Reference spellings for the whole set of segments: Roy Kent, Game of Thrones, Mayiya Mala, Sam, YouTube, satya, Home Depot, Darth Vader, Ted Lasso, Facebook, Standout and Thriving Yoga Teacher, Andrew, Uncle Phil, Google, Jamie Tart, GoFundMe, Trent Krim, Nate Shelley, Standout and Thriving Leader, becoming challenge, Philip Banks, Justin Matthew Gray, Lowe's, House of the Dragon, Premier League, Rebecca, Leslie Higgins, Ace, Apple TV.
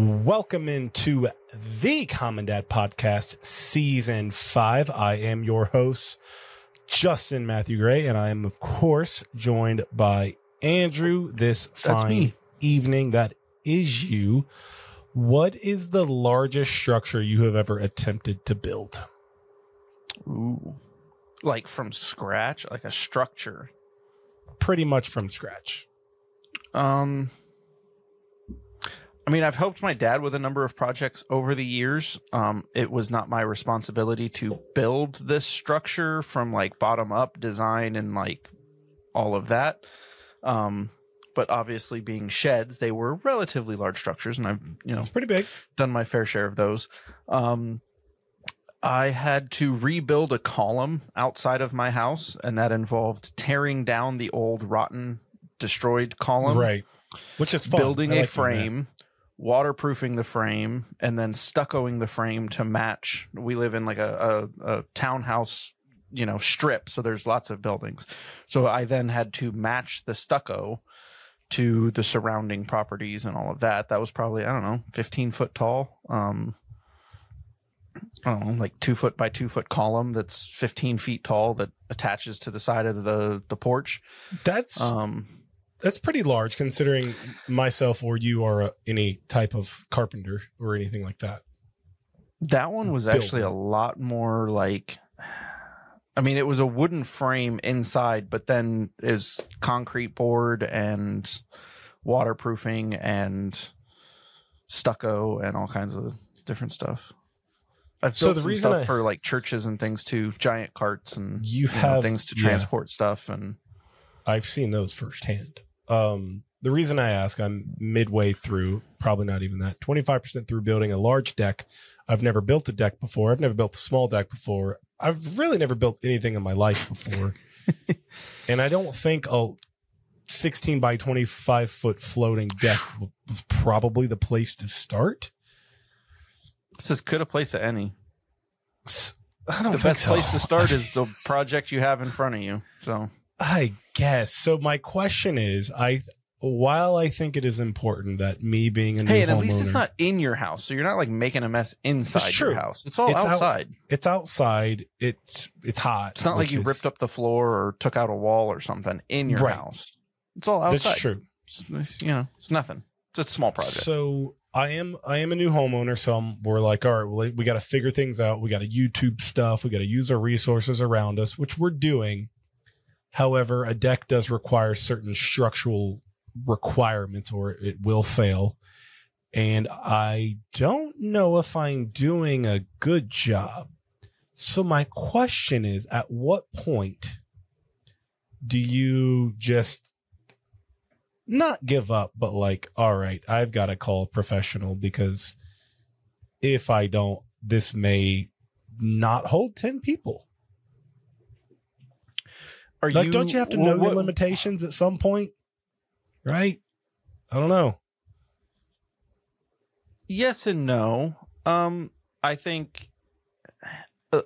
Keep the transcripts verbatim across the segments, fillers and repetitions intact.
Welcome into the Common Dad Podcast, Season five. I am your host, Justin Matthew Gray, and I am, of course, joined by Andrew this fine evening. That is you. What is the largest structure you have ever attempted to build? Ooh. Like from scratch? Like a structure? Pretty much from scratch. Um... I mean, I've helped my dad with a number of projects over the years. Um, it was not my responsibility to build this structure from like bottom up design and like all of that. Um, but obviously being sheds, they were relatively large structures, and I've, you know, it's pretty big. Done my fair share of those. Um, I had to rebuild a column outside of my house, and that involved tearing down the old rotten destroyed column. Right. Which is fun. Building a frame. Waterproofing the frame and then stuccoing the frame to match. We live in like a, a, a townhouse, you know, strip, so there's lots of buildings. So I then had to match the stucco to the surrounding properties and all of that. That was probably, I don't know, fifteen foot tall. Um, I don't know, like two foot by two foot column that's fifteen feet tall that attaches to the side of the the porch. That's um. That's pretty large, considering myself or you are a, any type of carpenter or anything like that. That one was Built. actually a lot more like, I mean, it was a wooden frame inside, but then is concrete board and waterproofing and stucco and all kinds of different stuff. I've built so the some reason stuff I, for like churches and things too, giant carts and you you have, know, things to transport yeah. stuff. And I've seen those firsthand. Um, the reason I ask, I'm midway through, probably not even that, twenty-five percent through building a large deck. I've never built a deck before. I've never built a small deck before. I've really never built anything in my life before. And I don't think a sixteen by twenty-five foot floating deck was probably the place to start. It says could a place at any. I don't the think best so. place to start is the project you have in front of you. So I guess. So my question is, I while I think it is important that me being a new hey, and homeowner, at least it's not in your house, so you're not like making a mess inside your house. It's all it's outside. Out, it's outside. It's it's hot. It's not like you is, ripped up the floor or took out a wall or something in your right. house. It's all outside. That's true. It's, it's, you know, it's nothing. It's a small project. So I am I am a new homeowner, so I'm, we're like, all right, well, we got to figure things out. We got to YouTube stuff. We got to use our resources around us, which we're doing. However, a deck does require certain structural requirements or it will fail. And I don't know if I'm doing a good job. So my question is, at what point do you just not give up, but like, all right, I've got to call a professional because if I don't, this may not hold ten people. Are like, you, don't you have to well, know your what, limitations at some point, right? I don't know. Yes and no. Um, I think uh,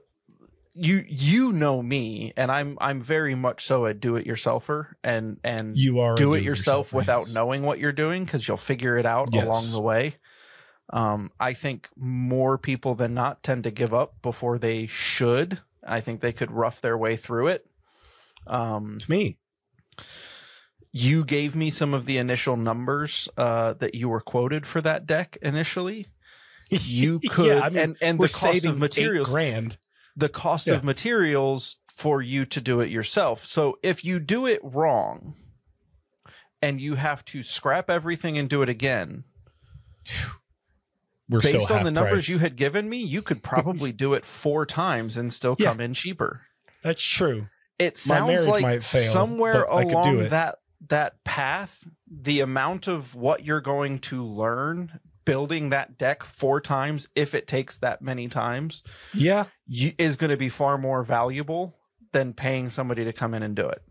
you you know me, and I'm I'm very much so a do-it-yourselfer, and and you are do it yourself without yes. knowing what you're doing because you'll figure it out yes. along the way. Um, I think more people than not tend to give up before they should. I think they could rough their way through it. Um, it's me. You gave me some of the initial numbers uh, that you were quoted for that deck initially. You could, yeah, I mean, and and the cost of materials, grand. the cost yeah. of materials for you to do it yourself. So if you do it wrong, and you have to scrap everything and do it again, We're based on the numbers price. you had given me, you could probably do it four times and still yeah, come in cheaper. That's true. It sounds like somewhere along that that path, the amount of what you're going to learn building that deck four times, if it takes that many times, yeah, you, is going to be far more valuable than paying somebody to come in and do it.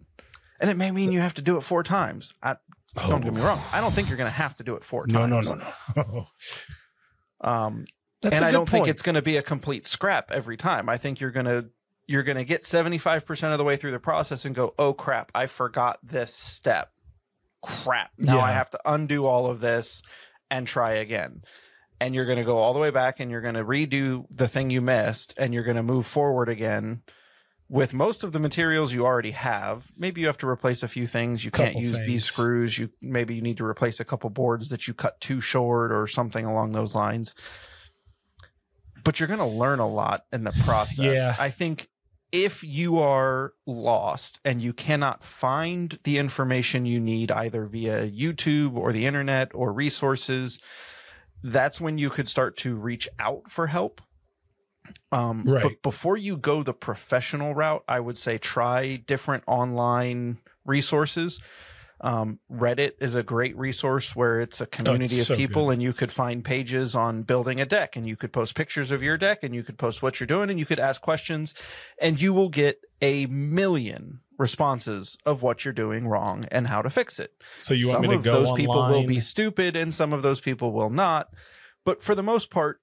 And it may mean you have to do it four times. I, oh. Don't get me wrong. I don't think you're going to have to do it four times. No, no, no, no. um, That's and a good I don't point. think it's going to be a complete scrap every time. I think you're going to. You're going to get seventy-five percent of the way through the process and go, oh, crap, I forgot this step. Crap. Now yeah. I have to undo all of this and try again. and you're going to go all the way back and you're going to redo the thing you missed, and you're going to move forward again with most of the materials you already have. Maybe you have to replace a few things. You can't use these screws. You maybe you need to replace a couple boards that you cut too short or something along those lines. But you're going to learn a lot in the process. Yeah. I think if you are lost and you cannot find the information you need either via YouTube or the internet or resources, that's when you could start to reach out for help. Um, right. But before you go the professional route, I would say try different online resources. Um, Reddit is a great resource where it's a community oh, it's of so people good. And you could find pages on building a deck, and you could post pictures of your deck, and you could post what you're doing, and you could ask questions, and you will get a million responses of what you're doing wrong and how to fix it. So you want some me to of go those online? People will be stupid and some of those people will not. But for the most part,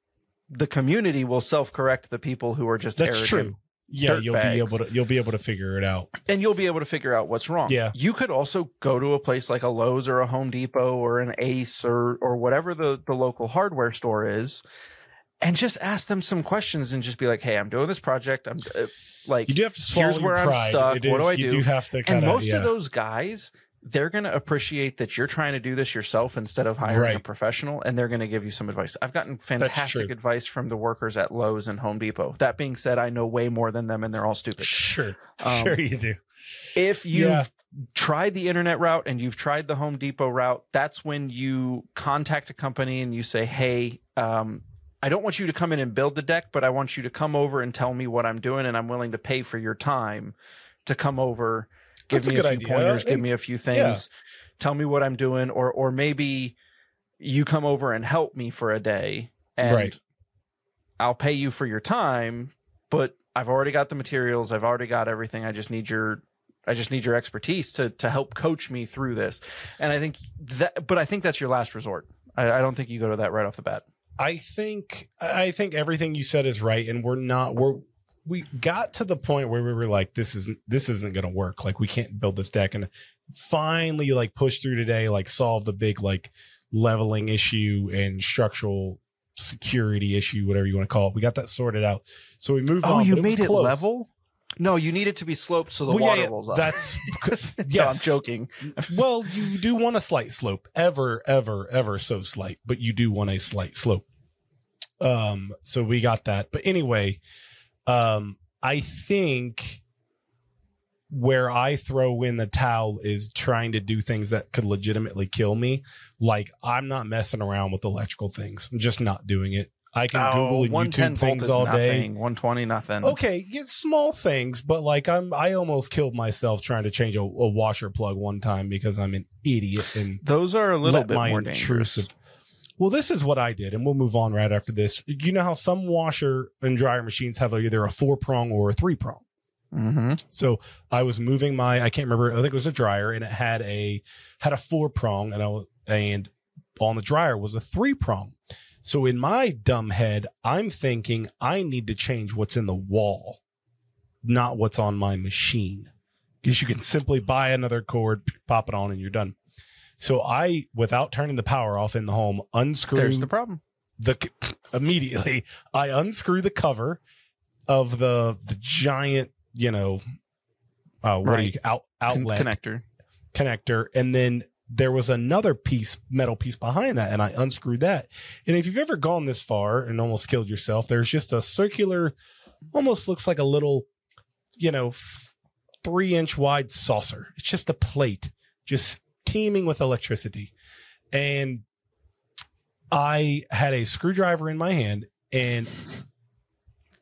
the community will self-correct the people who are just That's arrogant. True. Yeah, you'll bags. be able to you'll be able to figure it out, and you'll be able to figure out what's wrong. Yeah, you could also go to a place like a Lowe's or a Home Depot or an Ace or or whatever the the local hardware store is, and just ask them some questions and just be like, "Hey, I'm doing this project. I'm uh, like, you do have to swallow here's where pride. I'm stuck. It what is, do I do?" You do have to kinda, and most yeah. of those guys, they're going to appreciate that you're trying to do this yourself instead of hiring right. a professional, and they're going to give you some advice. I've gotten fantastic advice from the workers at Lowe's and Home Depot. That being said, I know way more than them, and they're all stupid. Sure. Um, sure you do. If you've yeah. tried the internet route and you've tried the Home Depot route, that's when you contact a company and you say, hey, um, I don't want you to come in and build the deck, but I want you to come over and tell me what I'm doing, and I'm willing to pay for your time to come over. Give That's me a, a few idea. pointers, and, give me a few things, yeah. tell me what I'm doing, or or maybe you come over and help me for a day, and right. I'll pay you for your time, but I've already got the materials, I've already got everything. I just need your I just need your expertise to to help coach me through this. And I think that but I think that's your last resort. I, I don't think you go to that right off the bat. I think I think everything you said is right, and we're not we're we got to the point where we were like, this isn't, this isn't going to work. Like, we can't build this deck, and finally like push through today, like solve the big, like leveling issue and structural security issue, whatever you want to call it. We got that sorted out. So we moved oh, on. Oh, you it made it close. level? No, you need it to be sloped. So the well, water yeah, rolls up. That's because, yeah, no, I'm joking. Well, you do want a slight slope, ever, ever, ever so slight, but you do want a slight slope. Um, so we got that, but anyway, Um, I think where I throw in the towel is trying to do things that could legitimately kill me. Like, I'm not messing around with electrical things. I'm just not doing it. I can oh, Google and YouTube things all nothing. day. one twenty, nothing. Okay. It's small things, but like I'm, I almost killed myself trying to change a, a washer plug one time because I'm an idiot. And those are a little bit more intrusive. dangerous. Well, this is what I did, and we'll move on right after this. You know how some washer and dryer machines have either a four-prong or a three-prong? Mm-hmm. So I was moving my, I can't remember, I think it was a dryer, and it had a had a four-prong, and, I, and on the dryer was a three-prong. So in my dumb head, I'm thinking I need to change what's in the wall, not what's on my machine. Because you can simply buy another cord, pop it on, and you're done. So I, without turning the power off in the home, unscrew. There's the problem. The immediately, I unscrew the cover of the the giant, you know, uh, what right. are you out outlet connector connector, and then there was another piece, metal piece behind that, and I unscrewed that. And if you've ever gone this far and almost killed yourself, there's just a circular, almost looks like a little, you know, three inch wide saucer. It's just a plate, just. teeming with electricity. And I had a screwdriver in my hand, and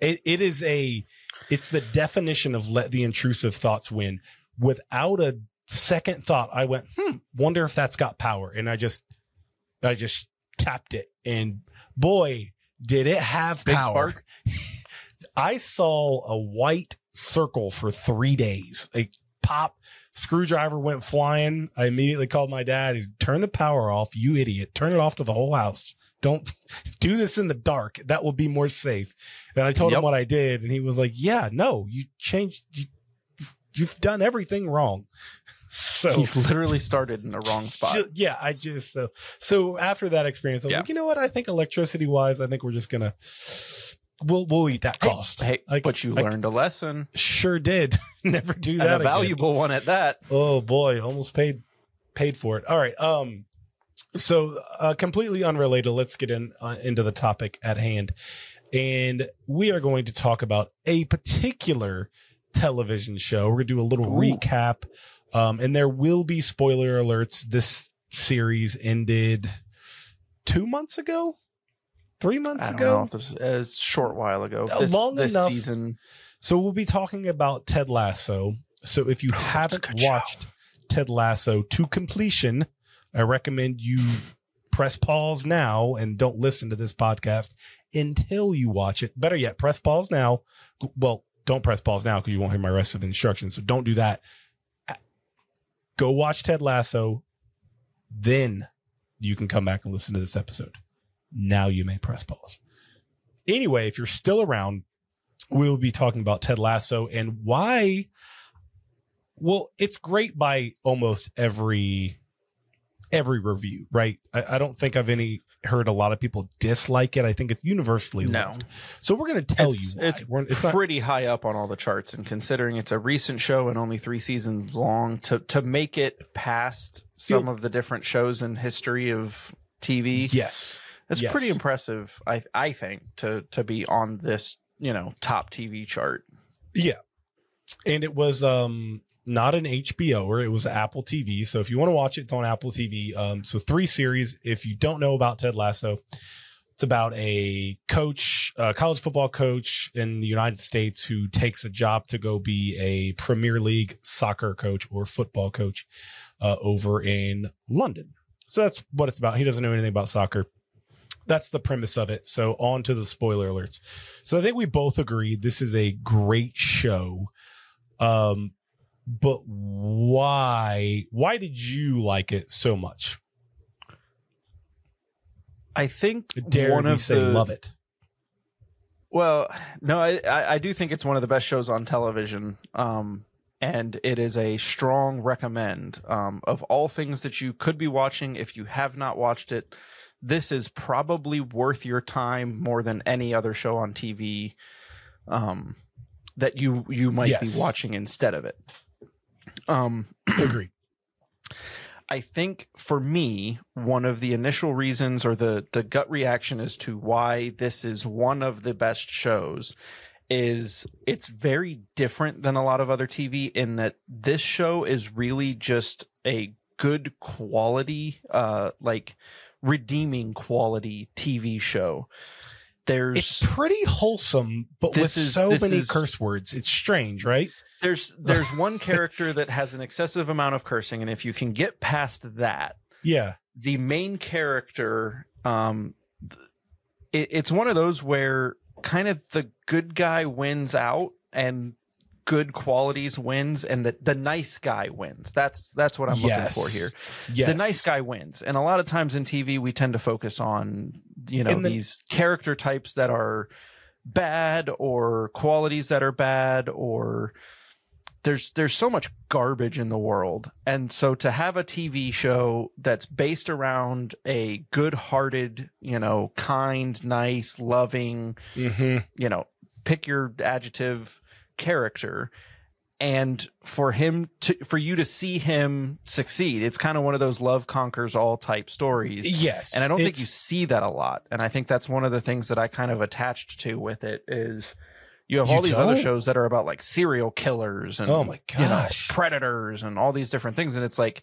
it, it is a it's the definition of let the intrusive thoughts win. Without a second thought, I went, hmm, wonder if that's got power. And I just I just tapped it, and boy, did it have Big power. I saw a white circle for three days. A pop Screwdriver went flying. I immediately called my dad. He's turned the power off. You idiot. Turn it off to the whole house. Don't do this in the dark. That will be more safe. And I told yep. him what I did. And he was like, yeah, no, you changed. You, you've done everything wrong. So you literally started in the wrong spot. Just, yeah, I just so so after that experience, I was yeah. like, you know what? I think electricity wise, I think we're just gonna we'll we'll eat that cost. Hey, I, but you I, learned I, a lesson. Sure did. Never do that. And a valuable again. one at that. Oh boy, almost paid paid for it. All right. Um. So uh, completely unrelated. Let's get in uh, into the topic at hand, and we are going to talk about a particular television show. We're gonna do a little Ooh. recap. Um, and there will be spoiler alerts. This series ended two months ago, three months I don't ago. Know if this is a short while ago. This, Long this enough. Season. So we'll be talking about Ted Lasso. So if you oh, haven't watched show. Ted Lasso to completion, I recommend you press pause now and don't listen to this podcast until you watch it. Better yet, press pause now. Well, don't press pause now because you won't hear my rest of the instructions. So don't do that. Go watch Ted Lasso, then you can come back and listen to this episode. Now you may press pause. Anyway, if you're still around, we'll be talking about Ted Lasso and why. Well, it's great by almost every every review, right? I, I don't think I've any heard a lot of people dislike it. I think it's universally no. loved. So we're going to tell it's, you why. It's, we're, it's pretty not, high up on all the charts, and considering it's a recent show and only three seasons long, to to make it past some of the different shows in history of T V. Yes. It's yes. pretty impressive, I I think, to to be on this, you know, top T V chart. Yeah. And it was um not an H B O-er, it was Apple T V. So if you want to watch it, it's on Apple T V. Um, so three series. If you don't know about Ted Lasso, it's about a coach, a college football coach in the United States who takes a job to go be a Premier League soccer coach or football coach uh, over in London. So that's what it's about. He doesn't know anything about soccer. That's the premise of it. So on to the spoiler alerts. So I think we both agree this is a great show. Um, But why, why did you like it so much? I think Dare one of say the, love it. Well, no, I, I do think it's one of the best shows on television. Um, and it is a strong recommend. Um, of all things that you could be watching, if you have not watched it, this is probably worth your time more than any other show on T V. Um, that you, you might yes. be watching instead of it. Um, Agreed. I think for me, one of the initial reasons or the, the gut reaction as to why this is one of the best shows is it's very different than a lot of other T V in that this show is really just a good quality, uh, like redeeming quality T V show. There's it's pretty wholesome, but with is, so many is, curse words, it's strange, right? There's there's one character that has an excessive amount of cursing, and if you can get past that, yeah, the main character, um, it, it's one of those where kind of the good guy wins out, and good qualities wins, and the the nice guy wins. That's that's what I'm yes. looking for here. Yes. The nice guy wins, and a lot of times in T V, we tend to focus on. You know, the, these character types that are bad or qualities that are bad, or there's there's so much garbage in the world. And so to have a T V show that's based around a good-hearted, you know, kind, nice, loving, mm-hmm. you know, pick your adjective character. And for him to for you to see him succeed, it's kind of one of those love conquers all type stories. Yes. And I don't think you see that a lot. And I think that's one of the things that I kind of attached to with it is you have all these other shows that are about like serial killers and oh my gosh, you know, predators and all these different things. And it's like,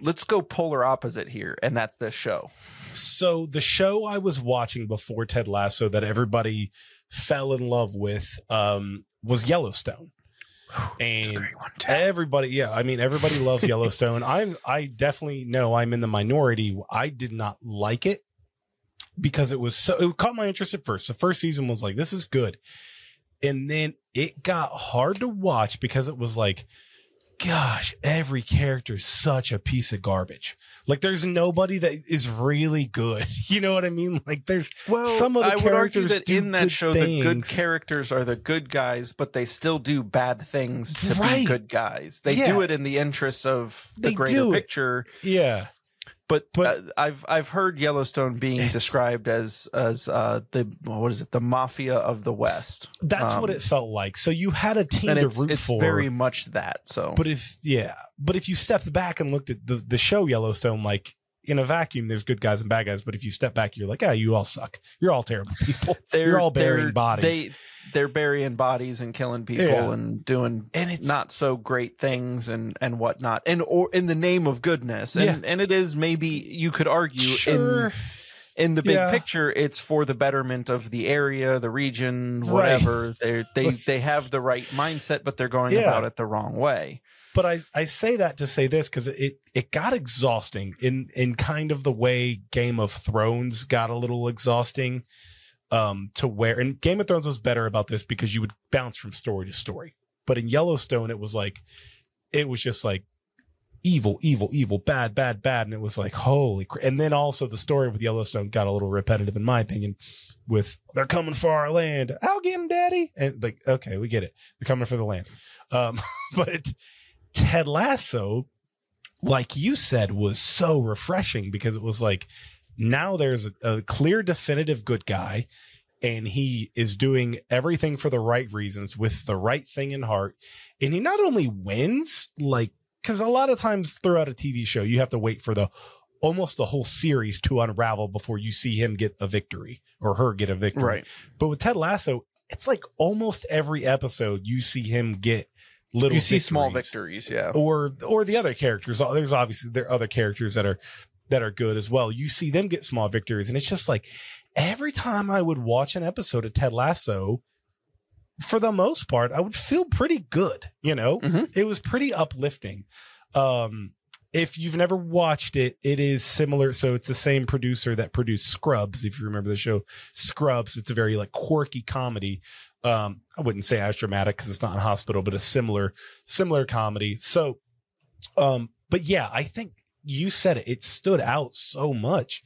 let's go polar opposite here. And that's this show. So the show I was watching before Ted Lasso that everybody fell in love with um, was Yellowstone. And everybody, yeah, I mean, everybody loves Yellowstone. I'm, I definitely know I'm in the minority. I did not like it because it was so, it caught my interest at first. The first season was like, this is good. And then it got hard to watch because it was like, gosh, every character is such a piece of garbage. Like, there's nobody that is really good. You know what I mean? Like, there's well, some of the I characters would argue that in that show, things. the good characters are the good guys, but they still do bad things to right. be good guys. They yeah. do it in the interests of the they greater picture. Yeah. But, but uh, I've I've heard Yellowstone being described as as uh, the what is it the mafia of the West. That's um, what it felt like. So you had a team and to it's, root it's for. It's very much that. So, but if yeah, but if you stepped back and looked at the the show Yellowstone, like in a vacuum, there's good guys and bad guys. But if you step back, you're like, ah, oh, you all suck. You're all terrible people. You're all burying they're, bodies. They, they're burying bodies and killing people yeah. and doing and it's, not so great things and, and whatnot. And or in the name of goodness. And, yeah. and it is maybe you could argue sure. in in the big yeah. picture, it's for the betterment of the area, the region, whatever. Right. They they have the right mindset, but they're going yeah. about it the wrong way. But I, I say that to say this because it, it got exhausting in, in kind of the way Game of Thrones got a little exhausting um, to where – and Game of Thrones was better about this because you would bounce from story to story. But in Yellowstone, it was like – it was just like evil, evil, evil, bad, bad, bad. And it was like, holy – and then also the story with Yellowstone got a little repetitive in my opinion with they're coming for our land. I'll get them, Daddy. And like, okay, we get it. They're coming for the land. Um, but it – Ted Lasso, like you said, was so refreshing because it was like now there's a, a clear, definitive good guy and he is doing everything for the right reasons with the right thing in heart. And he not only wins, like, because a lot of times throughout a T V show, you have to wait for the almost the whole series to unravel before you see him get a victory or her get a victory. Right. But with Ted Lasso, it's like almost every episode you see him get little you see victories. Small victories, yeah, or or the other characters. There's obviously there are other characters that are that are good as well. You see them get small victories, and it's just like every time I would watch an episode of Ted Lasso, for the most part, I would feel pretty good. You know, mm-hmm. It was pretty uplifting. Um, if you've never watched it, it is similar. So it's the same producer that produced Scrubs. If you remember the show Scrubs, it's a very like quirky comedy. Um, I wouldn't say as dramatic because it's not in hospital, but a similar, similar comedy. So, um, but yeah, I think you said it, it stood out so much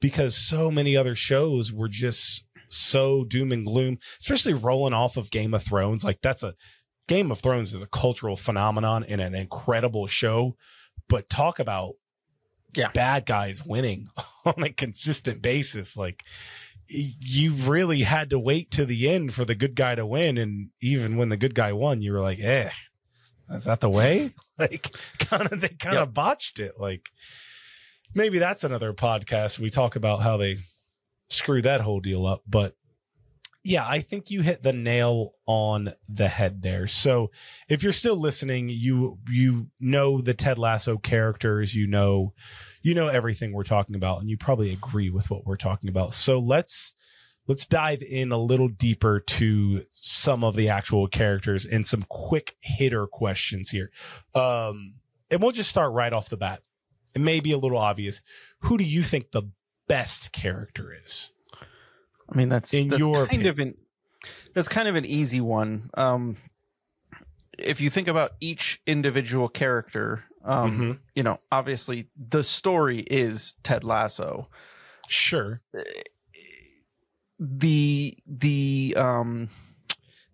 because so many other shows were just so doom and gloom, especially rolling off of Game of Thrones. Like that's a Game of Thrones is a cultural phenomenon and an incredible show, but talk about yeah. bad guys winning on a consistent basis. Like, you really had to wait to the end for the good guy to win. And even when the good guy won, you were like, eh, is that the way? Like kind of, they kind of yep. botched it. Like maybe that's another podcast. We talk about how they screw that whole deal up. But yeah, I think you hit the nail on the head there. So if you're still listening, you, you know, the Ted Lasso characters, you know, you know everything we're talking about, and you probably agree with what we're talking about. So let's let's dive in a little deeper to some of the actual characters and some quick hitter questions here. Um, and we'll just start right off the bat. It may be a little obvious. Who do you think the best character is? I mean, that's, in that's your kind opinion. of an that's kind of an easy one. Um, if you think about each individual character. Um, mm-hmm. You know, obviously the story is Ted Lasso. Sure. The, the, um,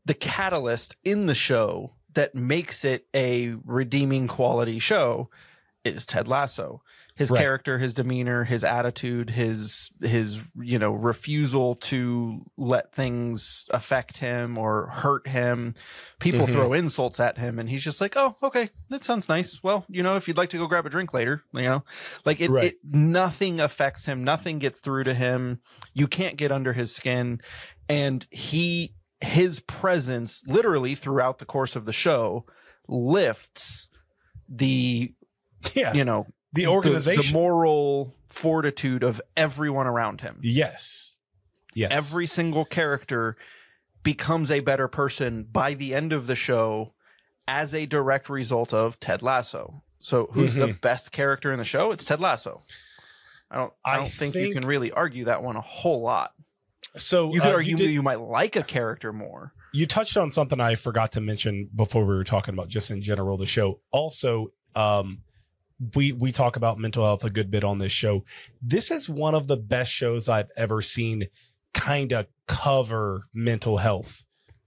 the catalyst in the show that makes it a redeeming quality show is Ted Lasso. His right. character, his demeanor, his attitude, his, his, you know, refusal to let things affect him or hurt him. People mm-hmm. throw insults at him and he's just like, oh, okay, that sounds nice. Well, you know, if you'd like to go grab a drink later, you know, like it, right. it nothing affects him. Nothing gets through to him. You can't get under his skin. And he, his presence literally throughout the course of the show lifts the, yeah. you know, The organization, the, the moral fortitude of everyone around him. Yes. Yes. Every single character becomes a better person by the end of the show as a direct result of Ted Lasso. So who's mm-hmm. the best character in the show? It's Ted Lasso. I don't, I don't I think, think you can really argue that one a whole lot. So you could uh, argue you, did... you might like a character more. you touched on something I forgot to mention before we were talking about just in general the show. Also, um, we we talk about mental health a good bit on this show. This is one of the best shows I've ever seen kind of cover mental health.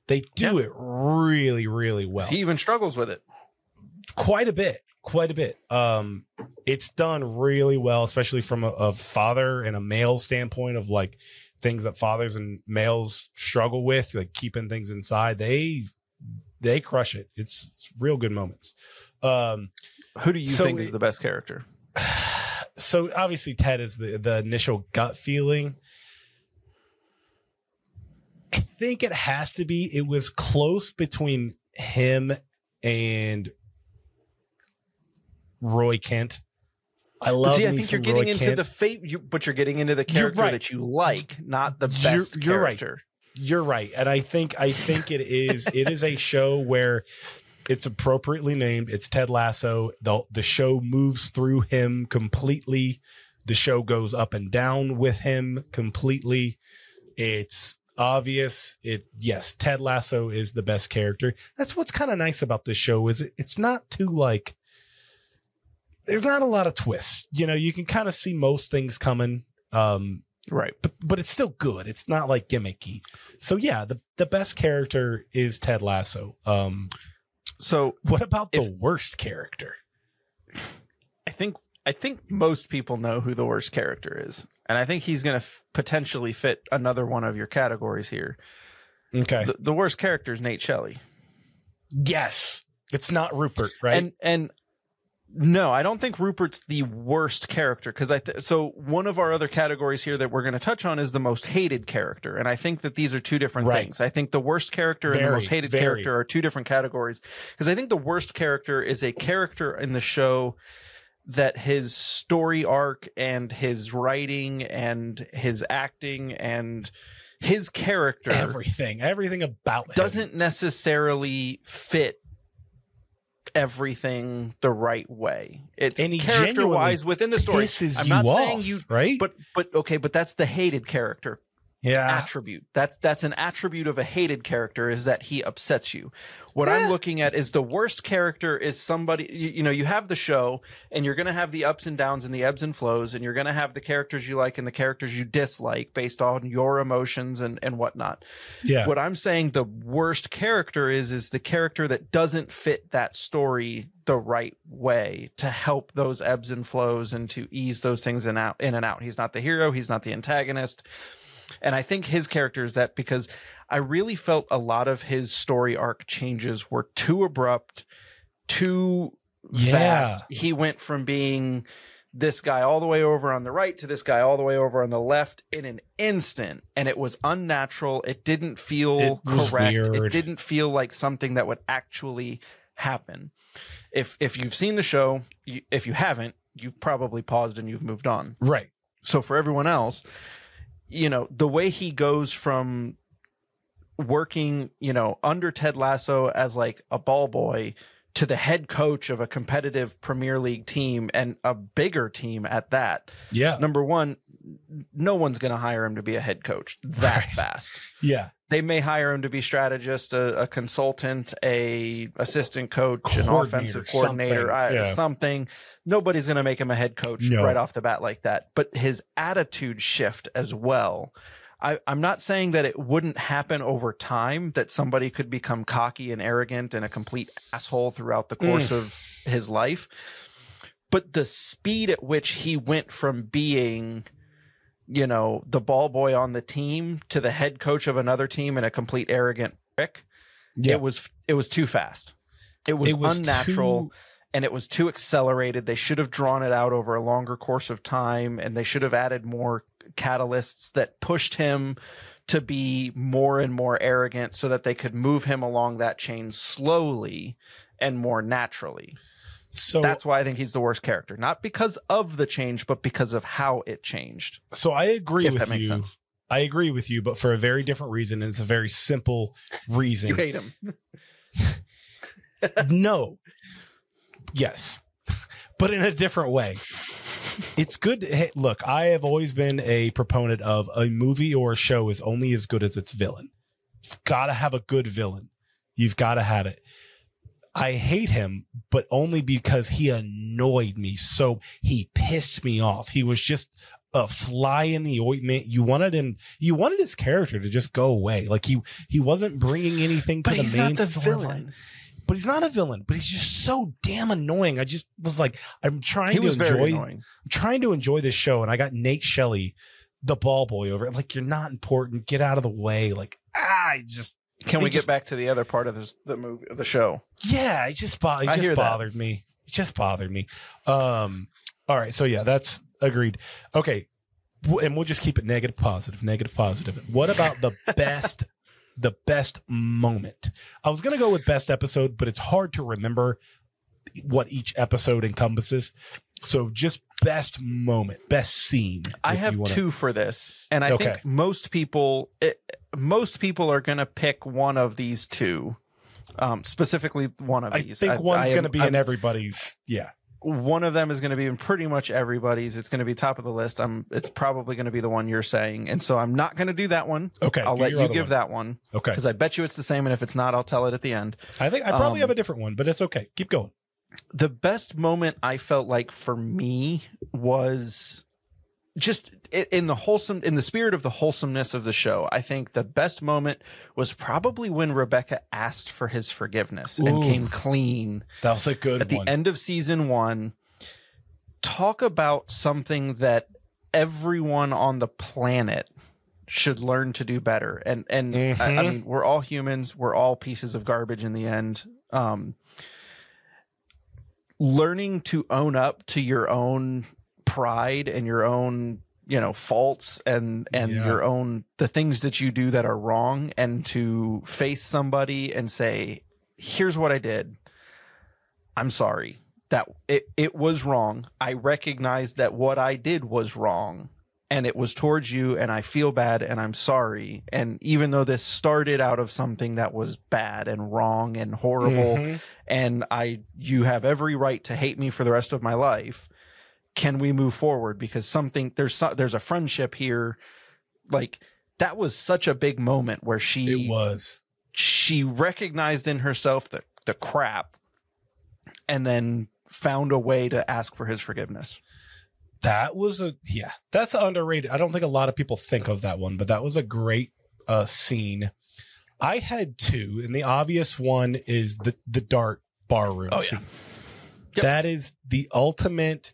They do yeah. it really, really well. He even struggles with it. Quite a bit. Quite a bit. Um, it's done really well, especially from a, a father and a male standpoint of like things that fathers and males struggle with, like keeping things inside. They they crush it. It's, it's real good moments. Um, Who do you so think is it, the best character? So obviously Ted is the, the initial gut feeling. I think it has to be. It was close between him and Roy Kent. I love. See, I think you're getting Roy into Kent. the fate, you, but you're getting into the character right. that you like, not the best you're, you're character. Right. You're right, and I think I think it is. It is a show where it's appropriately named. It's Ted Lasso. the The show moves through him completely. The show goes up and down with him completely. It's obvious. It yes, Ted Lasso is the best character. That's what's kind of nice about this show is it, it's not too like. There's not a lot of twists. You know, you can kind of see most things coming. Um, right. But, but it's still good. It's not like gimmicky. So, yeah, the, the best character is Ted Lasso. Um, so what about if, the worst character? I think I think most people know who the worst character is. And I think he's going to f- potentially fit another one of your categories here. OK, the, the worst character is Nate Shelley. Yes, it's not Rupert. Right. And and. No, I don't think Rupert's the worst character because I th- so one of our other categories here that we're going to touch on is the most hated character. And I think that these are two different right. things. I think the worst character very, and the most hated very. character are two different categories because I think the worst character is a character in the show that his story arc and his writing and his acting and his character, everything, everything about him doesn't necessarily fit everything the right way. It's character wise within the story. I'm not off, saying you right, but but okay, but that's the hated character yeah. attribute. That's that's an attribute of a hated character is that he upsets you. What yeah. I'm looking at is the worst character is somebody you, you know you have the show and you're going to have the ups and downs and the ebbs and flows and you're going to have the characters you like and the characters you dislike based on your emotions and and whatnot. Yeah. What I'm saying the worst character is is the character that doesn't fit that story the right way to help those ebbs and flows and to ease those things in out in and out. He's not the hero. He's not the antagonist. And I think his character is that because I really felt a lot of his story arc changes were too abrupt, too yeah. fast. He went from being this guy all the way over on the right to this guy all the way over on the left in an instant. And it was unnatural. It didn't feel it correct. Weird. It didn't feel like something that would actually happen. If if you've seen the show, you, if you haven't, you've probably paused and you've moved on. Right. So for everyone else... You know, the way he goes from working, you know, under Ted Lasso as like a ball boy to the head coach of a competitive Premier League team and a bigger team at that. Yeah. Number one, no one's going to hire him to be a head coach that right. fast. Yeah. They may hire him to be strategist, a, a consultant, a assistant coach, an offensive coordinator, something. Yeah. something. Nobody's going to make him a head coach no. right off the bat like that. But his attitude shift as well. I, I'm not saying that it wouldn't happen over time, that somebody could become cocky and arrogant and a complete asshole throughout the course mm. of his life. But the speed at which he went from being... you know, the ball boy on the team to the head coach of another team and a complete arrogant prick. Yeah. It was it was too fast. It was, it was unnatural too... and it was too accelerated. They should have drawn it out over a longer course of time and they should have added more catalysts that pushed him to be more and more arrogant so that they could move him along that chain slowly and more naturally. So that's why I think he's the worst character, not because of the change, but because of how it changed. So I agree if with that makes you. Sense. I agree with you, but for a very different reason. And it's a very simple reason. You hate him. No. Yes. But in a different way. It's good. To, hey, look, I have always been a proponent of a movie or a show is only as good as its villain. You've got to have a good villain. You've got to have it. I hate him, but only because he annoyed me. So he pissed me off. He was just a fly in the ointment. You wanted him. You wanted his character to just go away. Like he he wasn't bringing anything to but the he's main not the villain. But he's not a villain. But he's just so damn annoying. I just was like, I'm trying he to was enjoy. Very annoying. I'm trying to enjoy this show, and I got Nate Shelley, the ball boy, over. Like, you're not important. Get out of the way. Like, ah, I just. Can we just, get back to the other part of this, the movie, the show? Yeah, it just, bo- it just bothered that. me. It just bothered me. Um, all right, so yeah, that's agreed. Okay, and we'll just keep it negative, positive, negative, positive. What about the best, the best moment? I was gonna go with best episode, but it's hard to remember what each episode encompasses. So just best moment, best scene. I have two for this, and I okay. think most people, it, most people are going to pick one of these two, um, specifically one of I these. Think I think one's going to be I'm, in everybody's. Yeah, one of them is going to be in pretty much everybody's. It's going to be top of the list. I'm. It's probably going to be the one you're saying, and so I'm not going to do that one. Okay, I'll let you give one. that one. Okay, because I bet you it's the same, and if it's not, I'll tell it at the end. I think I probably um, have a different one, but it's okay. Keep going. The best moment I felt like for me was just in the wholesome, in the spirit of the wholesomeness of the show. I think the best moment was probably when Rebecca asked for his forgiveness Ooh, and came clean. That was a good one. At the end of season one, talk about something that everyone on the planet should learn to do better. And, and mm-hmm. I, I mean, we're all humans. We're all pieces of garbage in the end. Um, Learning to own up to your own pride and your own, you know, faults and and yeah. your own the things that you do that are wrong, and to face somebody and say, here's what I did. I'm sorry that it, it was wrong. I recognize that what I did was wrong, and it was towards you, and I feel bad, and I'm sorry. And even though this started out of something that was bad and wrong and horrible, mm-hmm. and I, you have every right to hate me for the rest of my life, can we move forward? Because something, there's, there's a friendship here. Like, that was such a big moment where she, it was, she recognized in herself the, the crap, and then found a way to ask for his forgiveness. That was a, yeah, that's underrated. I don't think a lot of people think of that one, but that was a great uh, scene. I had two, and the obvious one is the, the dart barroom oh, scene. Yeah. Yep. That is the ultimate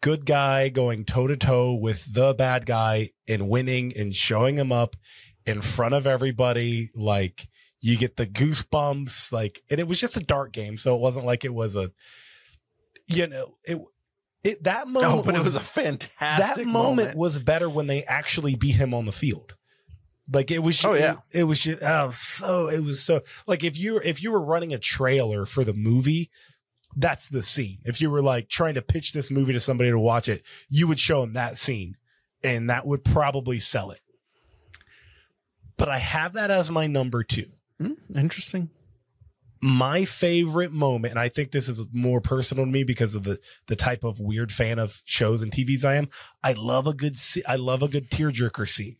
good guy going toe-to-toe with the bad guy and winning and showing him up in front of everybody. Like, you get the goosebumps. Like, and it was just a dart game, so it wasn't like it was a, you know, it It, that moment, oh, but was, it was a fantastic. That moment, moment was better when they actually beat him on the field. Like, it was, just, oh yeah, it, it was just oh, so it was so like if you if you were running a trailer for the movie, that's the scene. If you were like trying to pitch this movie to somebody to watch it, you would show them that scene, and that would probably sell it. But I have that as my number two. Mm, interesting. My favorite moment, and I think this is more personal to me because of the the type of weird fan of shows and T Vs I am. I love a good I love a good tearjerker scene.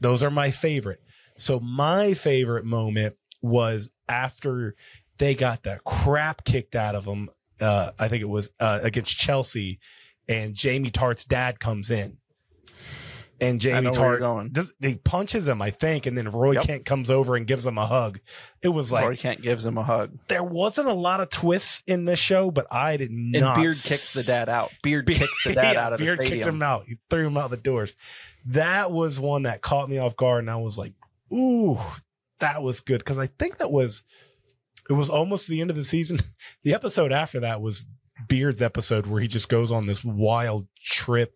Those are my favorite. So my favorite moment was after they got the crap kicked out of them. Uh, I think it was uh, against Chelsea, and Jamie Tart's dad comes in. And Jamie Tart, does, he punches him, I think, and then Roy yep. Kent comes over and gives him a hug. It was like Roy Kent gives him a hug. There wasn't a lot of twists in this show, but I did not. And Beard kicks the dad out. Beard kicks the dad yeah, out of Beard the stadium. Beard kicked him out. He threw him out the doors. That was one that caught me off guard, and I was like, "Ooh, that was good." Because I think that was, it was almost the end of the season. The episode after that was Beard's episode where he just goes on this wild trip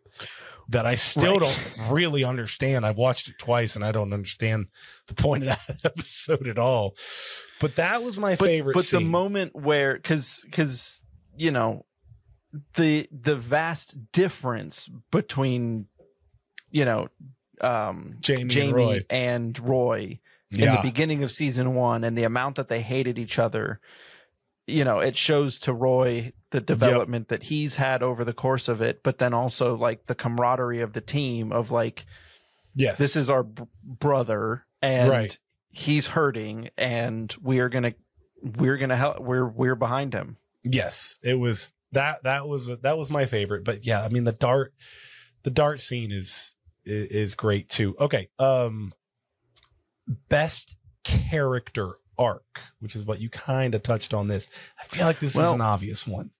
that I still right. don't really understand. I've watched it twice, and I don't understand the point of that episode at all. But that was my but, favorite But scene. The moment where, because, because you know, the the vast difference between, you know, um, Jamie, Jamie and Roy, and Roy yeah. in the beginning of season one, and the amount that they hated each other, you know, it shows to Roy the development yep. that he's had over the course of it, but then also like the camaraderie of the team of like, yes, this is our b- brother and right. he's hurting and we are going to we're going to help. We're we're behind him. Yes, it was that that was that was my favorite. But yeah, I mean, the dart the dart scene is is, is great, too. OK, um, best character arc, which is what you kind of touched on this. I feel like this well, is an obvious one.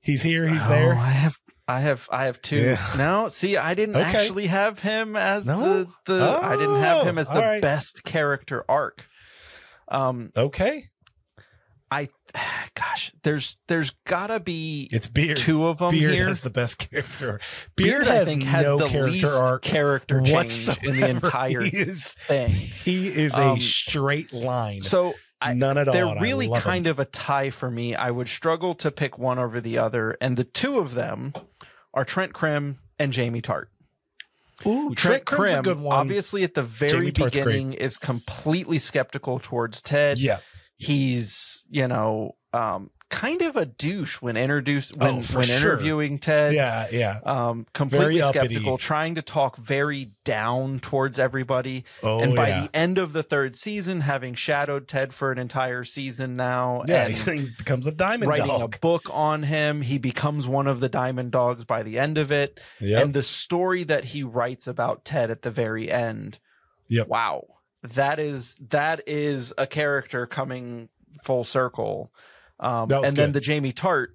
He's here. He's oh, there. I have I have I have two. Yeah. No, see, I didn't okay. actually have him as no? the, the oh, I didn't have him as the right. best character arc. Um, OK. I, gosh, there's there's gotta be it's Beard. two of them Beard here. Beard has the best character. Beard, Beard has, I think, has no the character least arc character change whatsoever. in the entire he is, thing. He is a um, straight line. So I, none at they're all. They're really kind him. of a tie for me. I would struggle to pick one over the other, and the two of them are Trent Krim and Jamie Tart. Ooh, Trent, Trent Krim's Krim, a good one. Obviously, at the very beginning, is completely skeptical towards Ted. Yeah. He's, you know, um, kind of a douche when introduced when, oh, when sure. interviewing Ted. Yeah, yeah. Um, completely skeptical, trying to talk very down towards everybody. Oh, and by yeah. the end of the third season, having shadowed Ted for an entire season now, yeah, and he becomes a diamond writing dog. Writing a book on him, he becomes one of the diamond dogs by the end of it. Yep. And the story that he writes about Ted at the very end. Yep. Wow. That is that is a character coming full circle. Um, and good. then the Jamie Tart,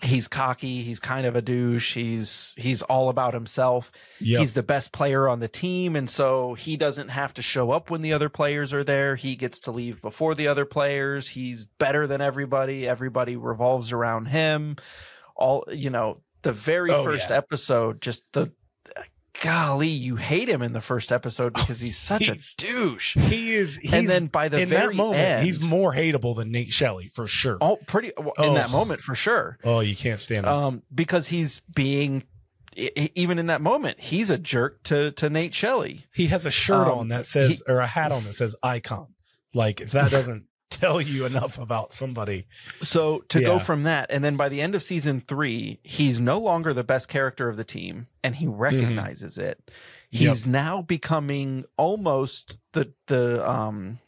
he's cocky. He's kind of a douche. He's he's all about himself. Yep. He's the best player on the team. And so he doesn't have to show up when the other players are there. He gets to leave before the other players. He's better than everybody. Everybody revolves around him. All, you know, the very oh, first yeah. episode, just the. Golly, you hate him in the first episode because he's such he's, a douche. He is. He's, and then by the in very that moment, end, he's more hateable than Nate Shelley for sure. Oh, pretty well, oh. in that moment for sure. Oh, you can't stand him um, because he's being even in that moment he's a jerk to to Nate Shelley. He has a shirt um, on that says he, or a hat on that says Icon. Like if that doesn't tell you enough about somebody. So to yeah. go from that, and then by the end of season three, he's no longer the best character of the team, and he recognizes mm-hmm. it. He's yep. now becoming almost the the um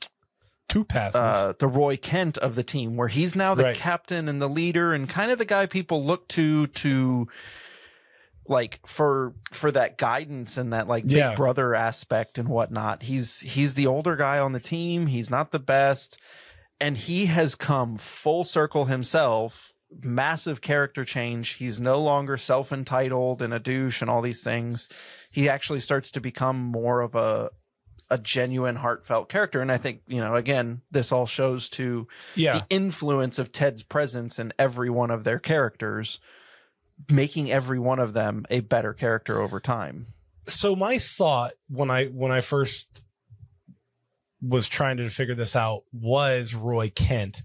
two passes uh, the Roy Kent of the team, where he's now the right. captain and the leader and kind of the guy people look to to like for for that guidance and that like yeah. big brother aspect and whatnot. He's he's the older guy on the team. He's not the best. And he has come full circle himself, massive character change. He's no longer self-entitled and a douche and all these things. He actually starts to become more of a a genuine, heartfelt character. And I think, you know, again, this all shows to yeah. the influence of Ted's presence in every one of their characters, making every one of them a better character over time. So my thought when I when I first... was trying to figure this out was Roy Kent,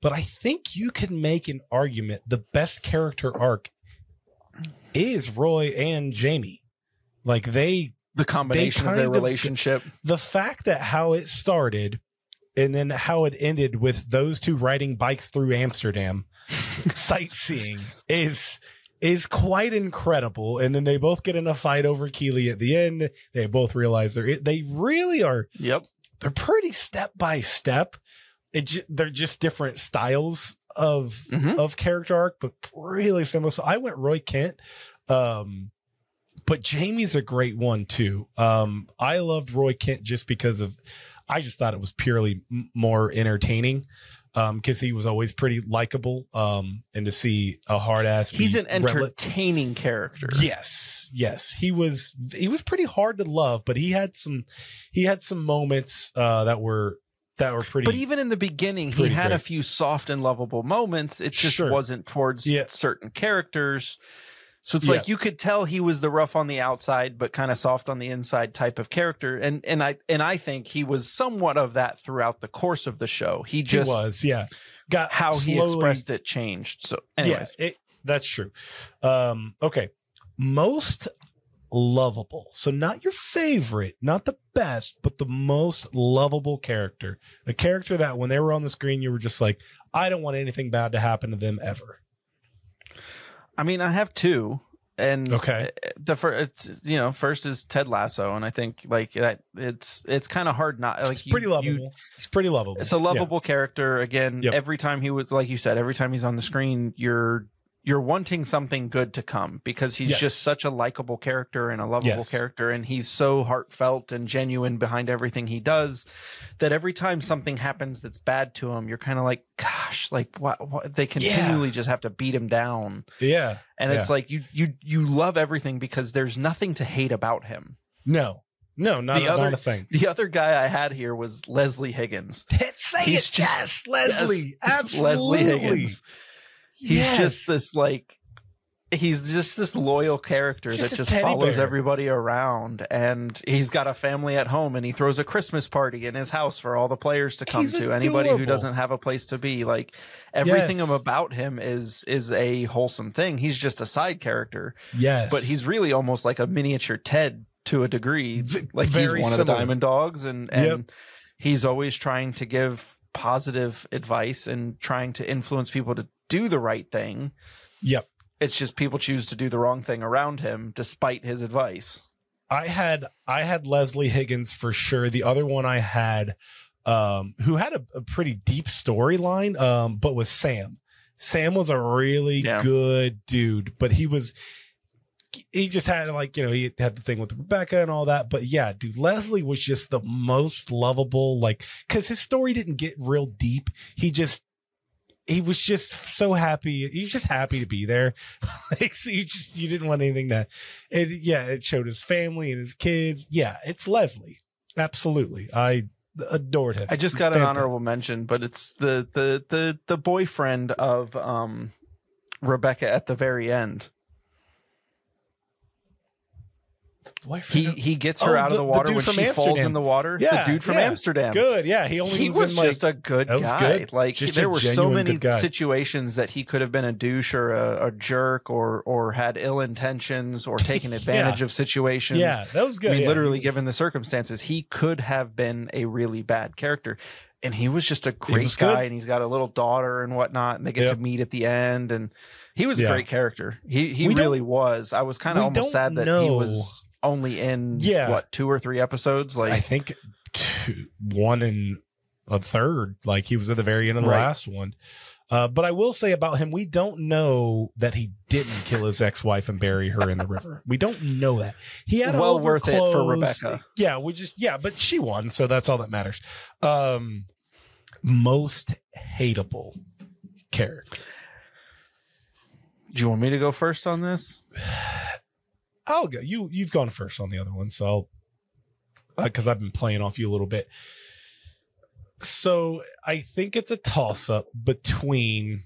but I think you can make an argument the best character arc is Roy and Jamie. Like they the combination they of their relationship of, the fact that how it started and then how it ended with those two riding bikes through Amsterdam sightseeing is is quite incredible. And then they both get in a fight over Keeley at the end. They both realize they're they really are yep they're pretty step by step. It ju they're just different styles of mm-hmm. of character arc, but really similar. So I went Roy Kent, um, but Jamie's a great one too. Um, I loved Roy Kent just because of I just thought it was purely m more entertaining because um, he was always pretty likable, um, and to see a hard ass. He's an entertaining character. Yes. Yes, he was he was pretty hard to love, but he had some he had some moments uh, that were that were pretty. But even in the beginning, he had great. a few soft and lovable moments. It just sure. wasn't towards yeah. certain characters. So it's yeah. like you could tell he was the rough on the outside, but kind of soft on the inside type of character. And and I and I think he was somewhat of that throughout the course of the show. He just he was. Yeah. Got how slowly, he expressed it changed. So anyways, yeah, it, that's true. Um, OK. Most lovable, so not your favorite, not the best, but the most lovable character, a character that when they were on the screen, you were just like, I don't want anything bad to happen to them ever. I mean, I have two. And okay, the first, it's, you know, first is Ted Lasso, and I think like that it's it's kind of hard not like it's you, pretty lovable. You, it's pretty lovable. It's a lovable yeah. character. Again, yep. every time he was, like you said, every time he's on the screen, you're you're wanting something good to come because he's yes. just such a likable character and a lovable yes. character, and he's so heartfelt and genuine behind everything he does that every time something happens that's bad to him, you're kind of like, gosh, like what, what they continually yeah. just have to beat him down. Yeah. And yeah. it's like you you you love everything because there's nothing to hate about him. No, no, not the a, other not a thing. The other guy I had here was Leslie Higgins. Say He's it, just, yes, Leslie, yes, absolutely. Leslie Higgins. He's yes. just this like he's just this loyal character just that just follows bear. everybody around, and he's got a family at home, and he throws a Christmas party in his house for all the players to come he's to adorable. Anybody who doesn't have a place to be, like everything yes. about him is is a wholesome thing. He's just a side character, yes but he's really almost like a miniature Ted to a degree. Like Very he's one similar. of the Diamond Dogs, and and yep. he's always trying to give positive advice and trying to influence people to do the right thing. Yep. It's just people choose to do the wrong thing around him despite his advice. I had I had Leslie Higgins for sure. The other one I had, um, who had a, a pretty deep storyline, um, but was Sam. Sam was a really yeah. good dude, but he was he just had like, you know, he had the thing with Rebecca and all that. But yeah, dude, Leslie was just the most lovable, like, because his story didn't get real deep. He just He was just so happy. He was just happy to be there. Like, so you just, you didn't want anything to, it, yeah, it showed his family and his kids. Yeah, it's Leslie. Absolutely. I adored him. I just got an honorable mention, but it's the, the, the, the boyfriend of um, Rebecca at the very end. Boyfriend. He he gets her oh, out of the, the water when she Amsterdam. falls in the water. Yeah, the dude from yeah. Amsterdam. Good, yeah. He only he was in, like, just a good guy. Good. Like just there were so many situations that he could have been a douche or a, a jerk or or had ill intentions or taken advantage yeah. of situations. Yeah, that was good. I mean, yeah, literally, was... given the circumstances, he could have been a really bad character, and he was just a great guy. Good. And he's got a little daughter and whatnot, and they get yep. to meet at the end. And he was yeah. a great character. He he we really was. I was kind of almost sad that know. he was only in yeah. what, two or three episodes? Like I think two, one and a third. Like he was at the very end of the right. last one. Uh, but I will say about him, we don't know that he didn't kill his ex-wife and bury her in the river. We don't know that. He had well worth clothes. it for Rebecca. Yeah, we just yeah, but she won, so that's all that matters. Um, most hateable character. Do you want me to go first on this? I'll go. You you've gone first on the other one, so I'll because uh, I've been playing off you a little bit. So I think it's a toss up between.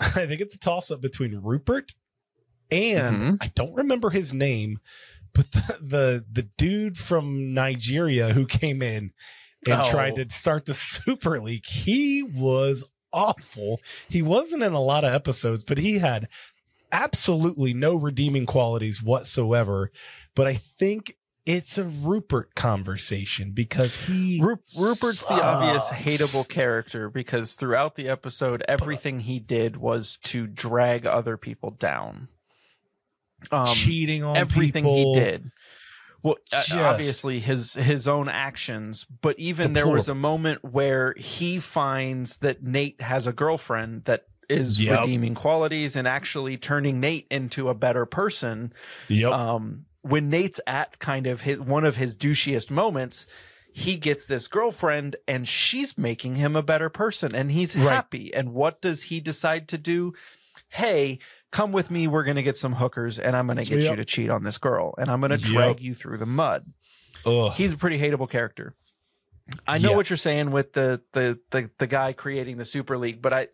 I think it's a toss up between Rupert and mm-hmm. I don't remember his name, but the, the the dude from Nigeria who came in and oh. tried to start the Super League. He was awful. He wasn't in a lot of episodes, but he had absolutely no redeeming qualities whatsoever. But I think it's a Rupert conversation because he Ru Rupert's sucks. the obvious hateable character because throughout the episode, everything but, he did was to drag other people down. Um, cheating on everything people. he did. Well, Just obviously his his own actions, but even deplorable. there was a moment where he finds that Nate has a girlfriend that is yep. redeeming qualities and actually turning Nate into a better person. Yep. Um, when Nate's at kind of his, one of his douchiest moments, he gets this girlfriend and she's making him a better person and he's right. happy. And what does he decide to do? Hey, come with me. We're going to get some hookers and I'm going to get yep. you to cheat on this girl and I'm going to drag yep. you through the mud. Ugh. He's a pretty hateable character. I know yeah. what you're saying with the, the the the guy creating the Super League, but I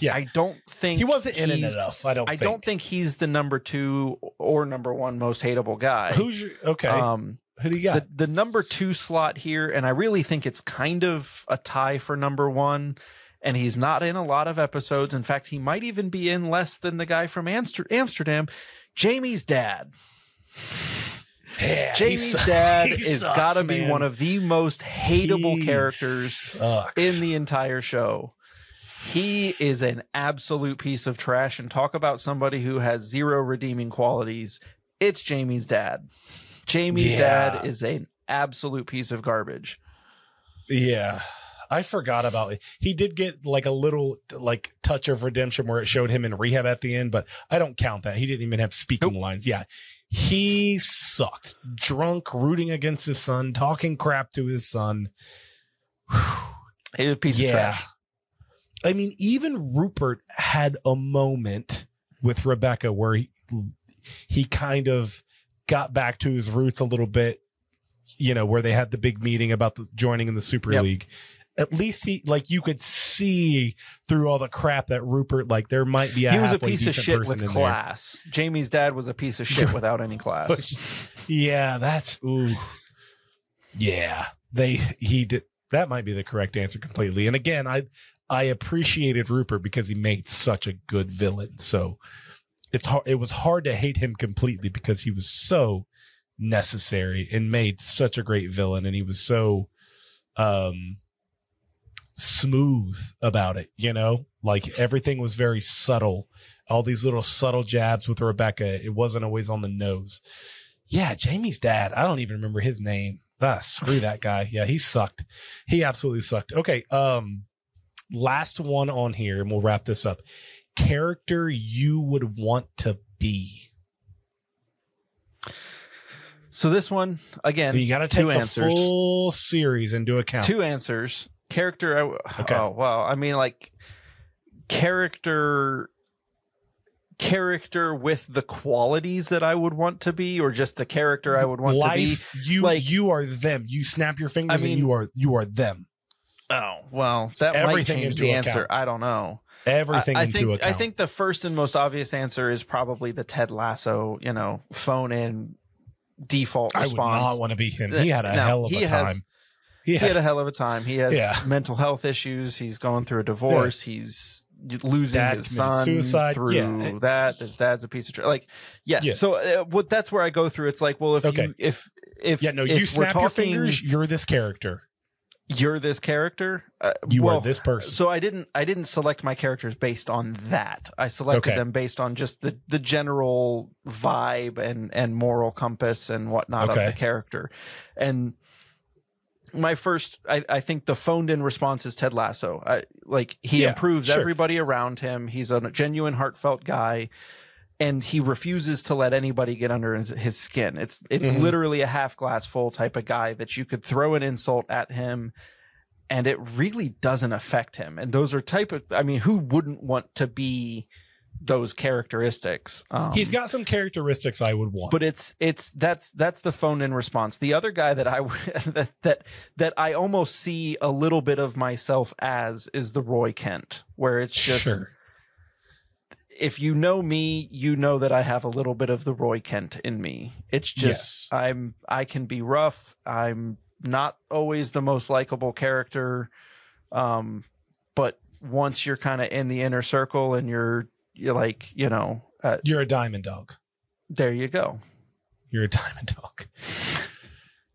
yeah. I don't think he wasn't in it enough. I don't I think. don't think he's the number two or number one most hateable guy. Who's your okay? Um, Who do you got? The, the number two slot here, and I really think it's kind of a tie for number one. And he's not in a lot of episodes. In fact, he might even be in less than the guy from Amster Amsterdam, Jamie's dad. Yeah, Jamie's dad has got to be one of the most hateable he characters sucks. in the entire show. He is an absolute piece of trash, and talk about somebody who has zero redeeming qualities. It's Jamie's dad. Jamie's yeah. dad is an absolute piece of garbage. Yeah. I forgot about it. He did get like a little like touch of redemption where it showed him in rehab at the end, but I don't count that. He didn't even have speaking nope. lines. Yeah. He sucked. Drunk, rooting against his son, talking crap to his son. He's a piece yeah. of trash. I mean, even Rupert had a moment with Rebecca where he, he kind of got back to his roots a little bit, you know, where they had the big meeting about the joining in the Super yep. League. At least he, like, you could see through all the crap that Rupert, like, there might be a he was a piece of shit with class. There. Jamie's dad was a piece of shit without any class. yeah, that's ooh, yeah. They he did that might be the correct answer completely. And again, I I appreciated Rupert because he made such a good villain. So it's hard. It was hard to hate him completely because he was so necessary and made such a great villain, and he was so um. smooth about it, you know, like everything was very subtle, all these little subtle jabs with Rebecca. It wasn't always on the nose. Yeah, Jamie's dad, I don't even remember his name. Ah, screw that guy. Yeah, he sucked. He absolutely sucked. Okay, um last one on here and we'll wrap this up. Character you would want to be. So this one again, so you got to take the full series into account. Two answers. Character, I, okay. oh, well, I mean, like, character, character with the qualities that I would want to be, or just the character the I would want life, to be. You, like, you are them. You snap your fingers I mean, and you are, you are them. Oh, well, that so might change the account. answer. I don't know. Everything I, I into think, account. I think the first and most obvious answer is probably the Ted Lasso, you know, phone in default response. I would not want to be him. He had a no, hell of a time. Has, Yeah. He had a hell of a time. He has yeah. mental health issues. He's going through a divorce. Yeah. He's losing Dad his son suicide. through yeah. that. His dad's a piece of trash. Like, yes. Yeah. So uh, what? That's where I go through. It's like, well, if okay. you, if if yeah, no, if you snap talking, your fingers. You're this character. You're this character. Uh, you well, are this person. So I didn't. I didn't select my characters based on that. I selected okay. them based on just the the general vibe and and moral compass and whatnot okay. of the character, and. My first, I, I think the phoned in response is Ted Lasso. I, like he yeah, improves sure. everybody around him. He's a genuine, heartfelt guy, and he refuses to let anybody get under his, his skin. It's it's mm-hmm. literally a half glass full type of guy that you could throw an insult at him, and it really doesn't affect him. And those are type of, I mean, who wouldn't want to be those characteristics? Um, he's got some characteristics I would want, but it's it's that's that's the phone in response. The other guy that I that that that I almost see a little bit of myself as is the Roy Kent, where it's just sure. if you know me, you know that I have a little bit of the Roy Kent in me. It's just yes. I'm I can be rough. I'm not always the most likable character, um, but once you're kind of in the inner circle and you're You're like, you know, uh, you're a diamond dog. There you go. You're a diamond dog.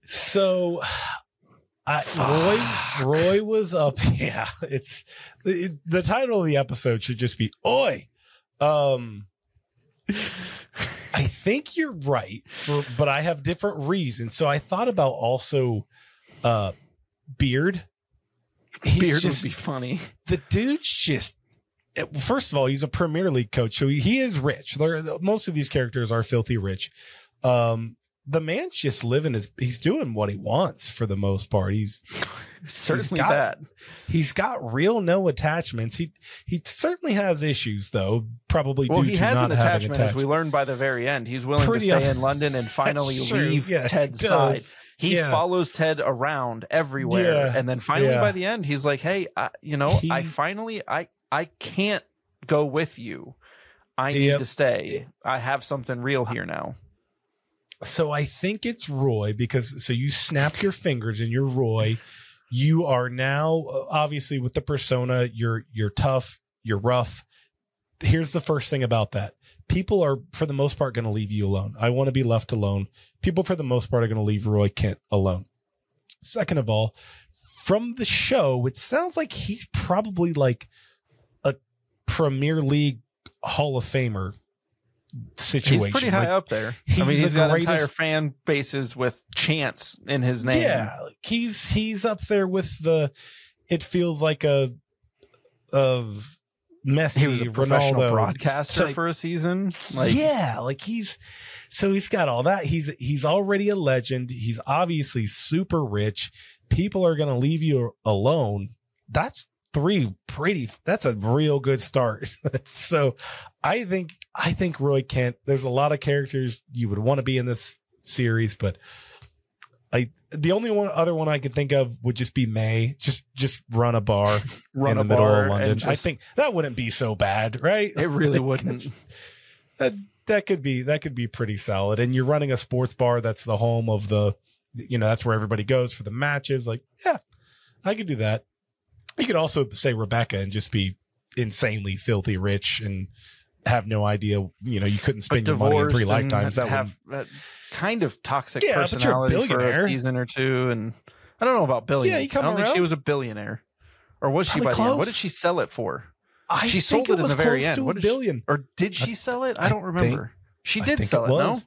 So I, Roy, Roy was up. Yeah, it's it, the title of the episode should just be Oi. Um, I think you're right, for, but I have different reasons. So I thought about also uh, Beard. He Beard just, would be funny. The dude's just. First of all, he's a Premier League coach, so he is rich. Most of these characters are filthy rich. Um, the man's just living his, he's doing what he wants for the most part. He's certainly he's got, that. He's got real no attachments. He he certainly has issues, though, probably well, due he to has not an having attachment, attachments. As we learned by the very end, he's willing Pretty to stay un- in London and finally leave yeah, Ted's he side. He yeah. follows Ted around everywhere, yeah. and then finally yeah. by the end, he's like, hey, I, you know, he, I finally, I, I can't go with you. I need yep. to stay. I have something real here now. So I think it's Roy because so you snap your fingers and you're Roy. You are now obviously with the persona. You're you're tough. You're rough. Here's the first thing about that. People are, for the most part, going to leave you alone. I want to be left alone. People, for the most part, are going to leave Roy Kent alone. Second of all, from the show, it sounds like he's probably like Premier League Hall of Famer situation. He's pretty high like, up there. I mean, he's got greatest, entire fan bases with chants in his name. Yeah, like he's he's up there with the. It feels like a of Messi, he was a professional Ronaldo broadcaster like, for a season. Like, yeah, like he's so he's got all that. He's he's already a legend. He's obviously super rich. People are going to leave you alone. That's three pretty. That's a real good start. So I think I think Roy Kent. There's a lot of characters you would want to be in this series, but I. The only one other one I could think of would just be May. Just just run a bar run in the middle of London. Just, I think that wouldn't be so bad, right? It really like wouldn't. That that could be that could be pretty solid. And you're running a sports bar that's the home of the, you know, that's where everybody goes for the matches. Like, yeah, I could do that. You could also say Rebecca and just be insanely filthy rich and have no idea, you know, you couldn't spend your money in three lifetimes. That have that kind of toxic yeah, personality for a season or two. And I don't know about billionaire. Yeah, I don't around. think she was a billionaire, or was Probably she by close. the end? What did she sell it for? I she sold it, it in the very end. What did billion. She, or did she sell it? I don't I remember. Think, she did I sell it. it no,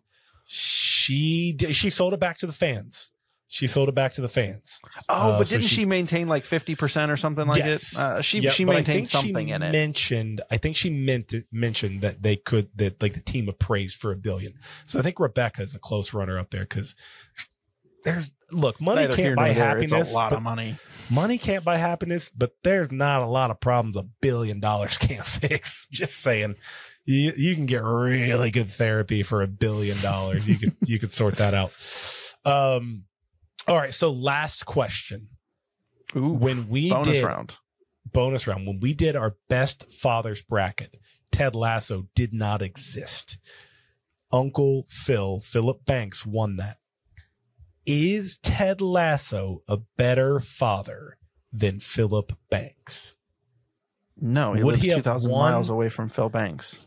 she did. She sold it back to the fans. She sold it back to the fans. Oh, uh, but didn't so she, she maintain like fifty percent or something like yes. it? Uh, she yep, she maintained something she in it. Mentioned, I think she meant to, mentioned that they could, that like the team appraised for a billion. So I think Rebecca is a close runner up there because there's, look, money can't buy happiness. It's a lot of money. Money can't buy happiness, but there's not a lot of problems a billion dollars can't fix. Just saying. You, you can get really good therapy for a billion dollars. You could, you could sort that out. Um, All right, so last question. Ooh, when we bonus did round. bonus round, when we did our best fathers bracket, Ted Lasso did not exist. Uncle Phil, Philip Banks, won that. Is Ted Lasso a better father than Philip Banks? No, he Would lives he two thousand miles away from Phil Banks.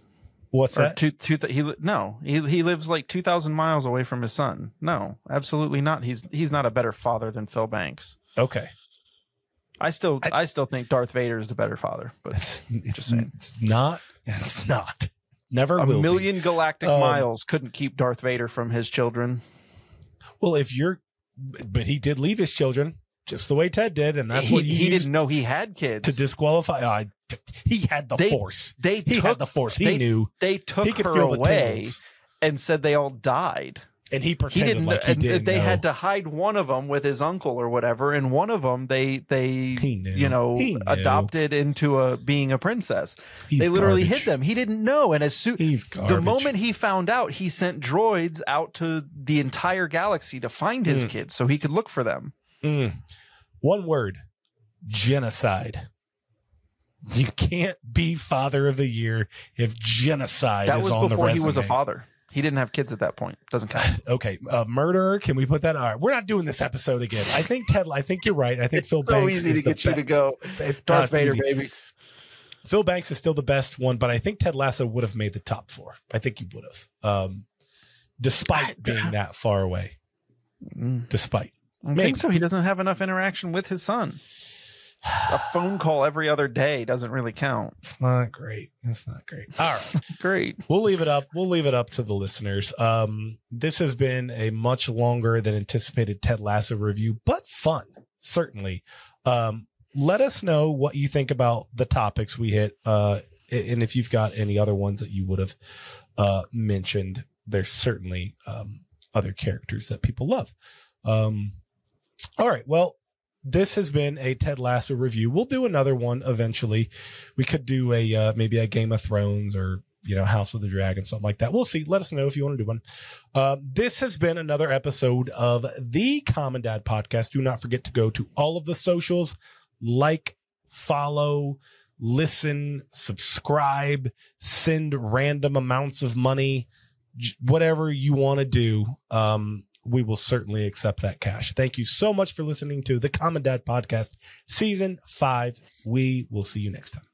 What's or that? Two, two th he no, he he lives like two thousand miles away from his son. No, absolutely not. He's he's not a better father than Phil Banks. Okay, I still I, I still think Darth Vader is the better father, but it's it's, it's not it's not never a will million be. galactic um, miles couldn't keep Darth Vader from his children. Well, if you're, but he did leave his children just the way Ted did, and that's he, what you he didn't know he had kids to disqualify. Uh, He had the they, force. They he took, had the force. He they, knew they took he could her feel the away tales. and said they all died. And he pretended he didn't, like he and did. They know. had to hide one of them with his uncle or whatever, and one of them they they you know adopted into a being a princess. He's they literally garbage. hid them. He didn't know, and as soon the moment he found out, he sent droids out to the entire galaxy to find his mm. kids so he could look for them. Mm. One word: genocide. You can't be father of the year if genocide is on the resume. That was before he was a father. He didn't have kids at that point. Doesn't count. Okay, uh, murderer. Can we put that? All right, we're not doing this episode again. I think Ted. I think you're right. I think Phil Banks is the best. So easy to get you to go. Darth Vader, baby. Phil Banks is still the best one, but I think Ted Lasso would have made the top four. I think he would have, um, despite being that far away. Despite, I think so. He doesn't have enough interaction with his son. A phone call every other day doesn't really count. It's not great. It's not great. All right. Great. We'll leave it up. We'll leave it up to the listeners. Um, this has been a much longer than anticipated Ted Lasso review, but fun, certainly. Um, let us know what you think about the topics we hit. Uh, and if you've got any other ones that you would have uh, mentioned, there's certainly um, other characters that people love. Um, all right. Well, this has been a Ted Lasso review. We'll do another one eventually. We could do a uh, maybe a Game of Thrones or, you know, House of the Dragon, something like that. We'll see. Let us know if you want to do one. Uh, this has been another episode of the Common Dad Podcast. Do not forget to go to all of the socials, like, follow, listen, subscribe, send random amounts of money, whatever you want to do. Um, we will certainly accept that cash. Thank you so much for listening to the Common Dad Podcast, season five. We will see you next time.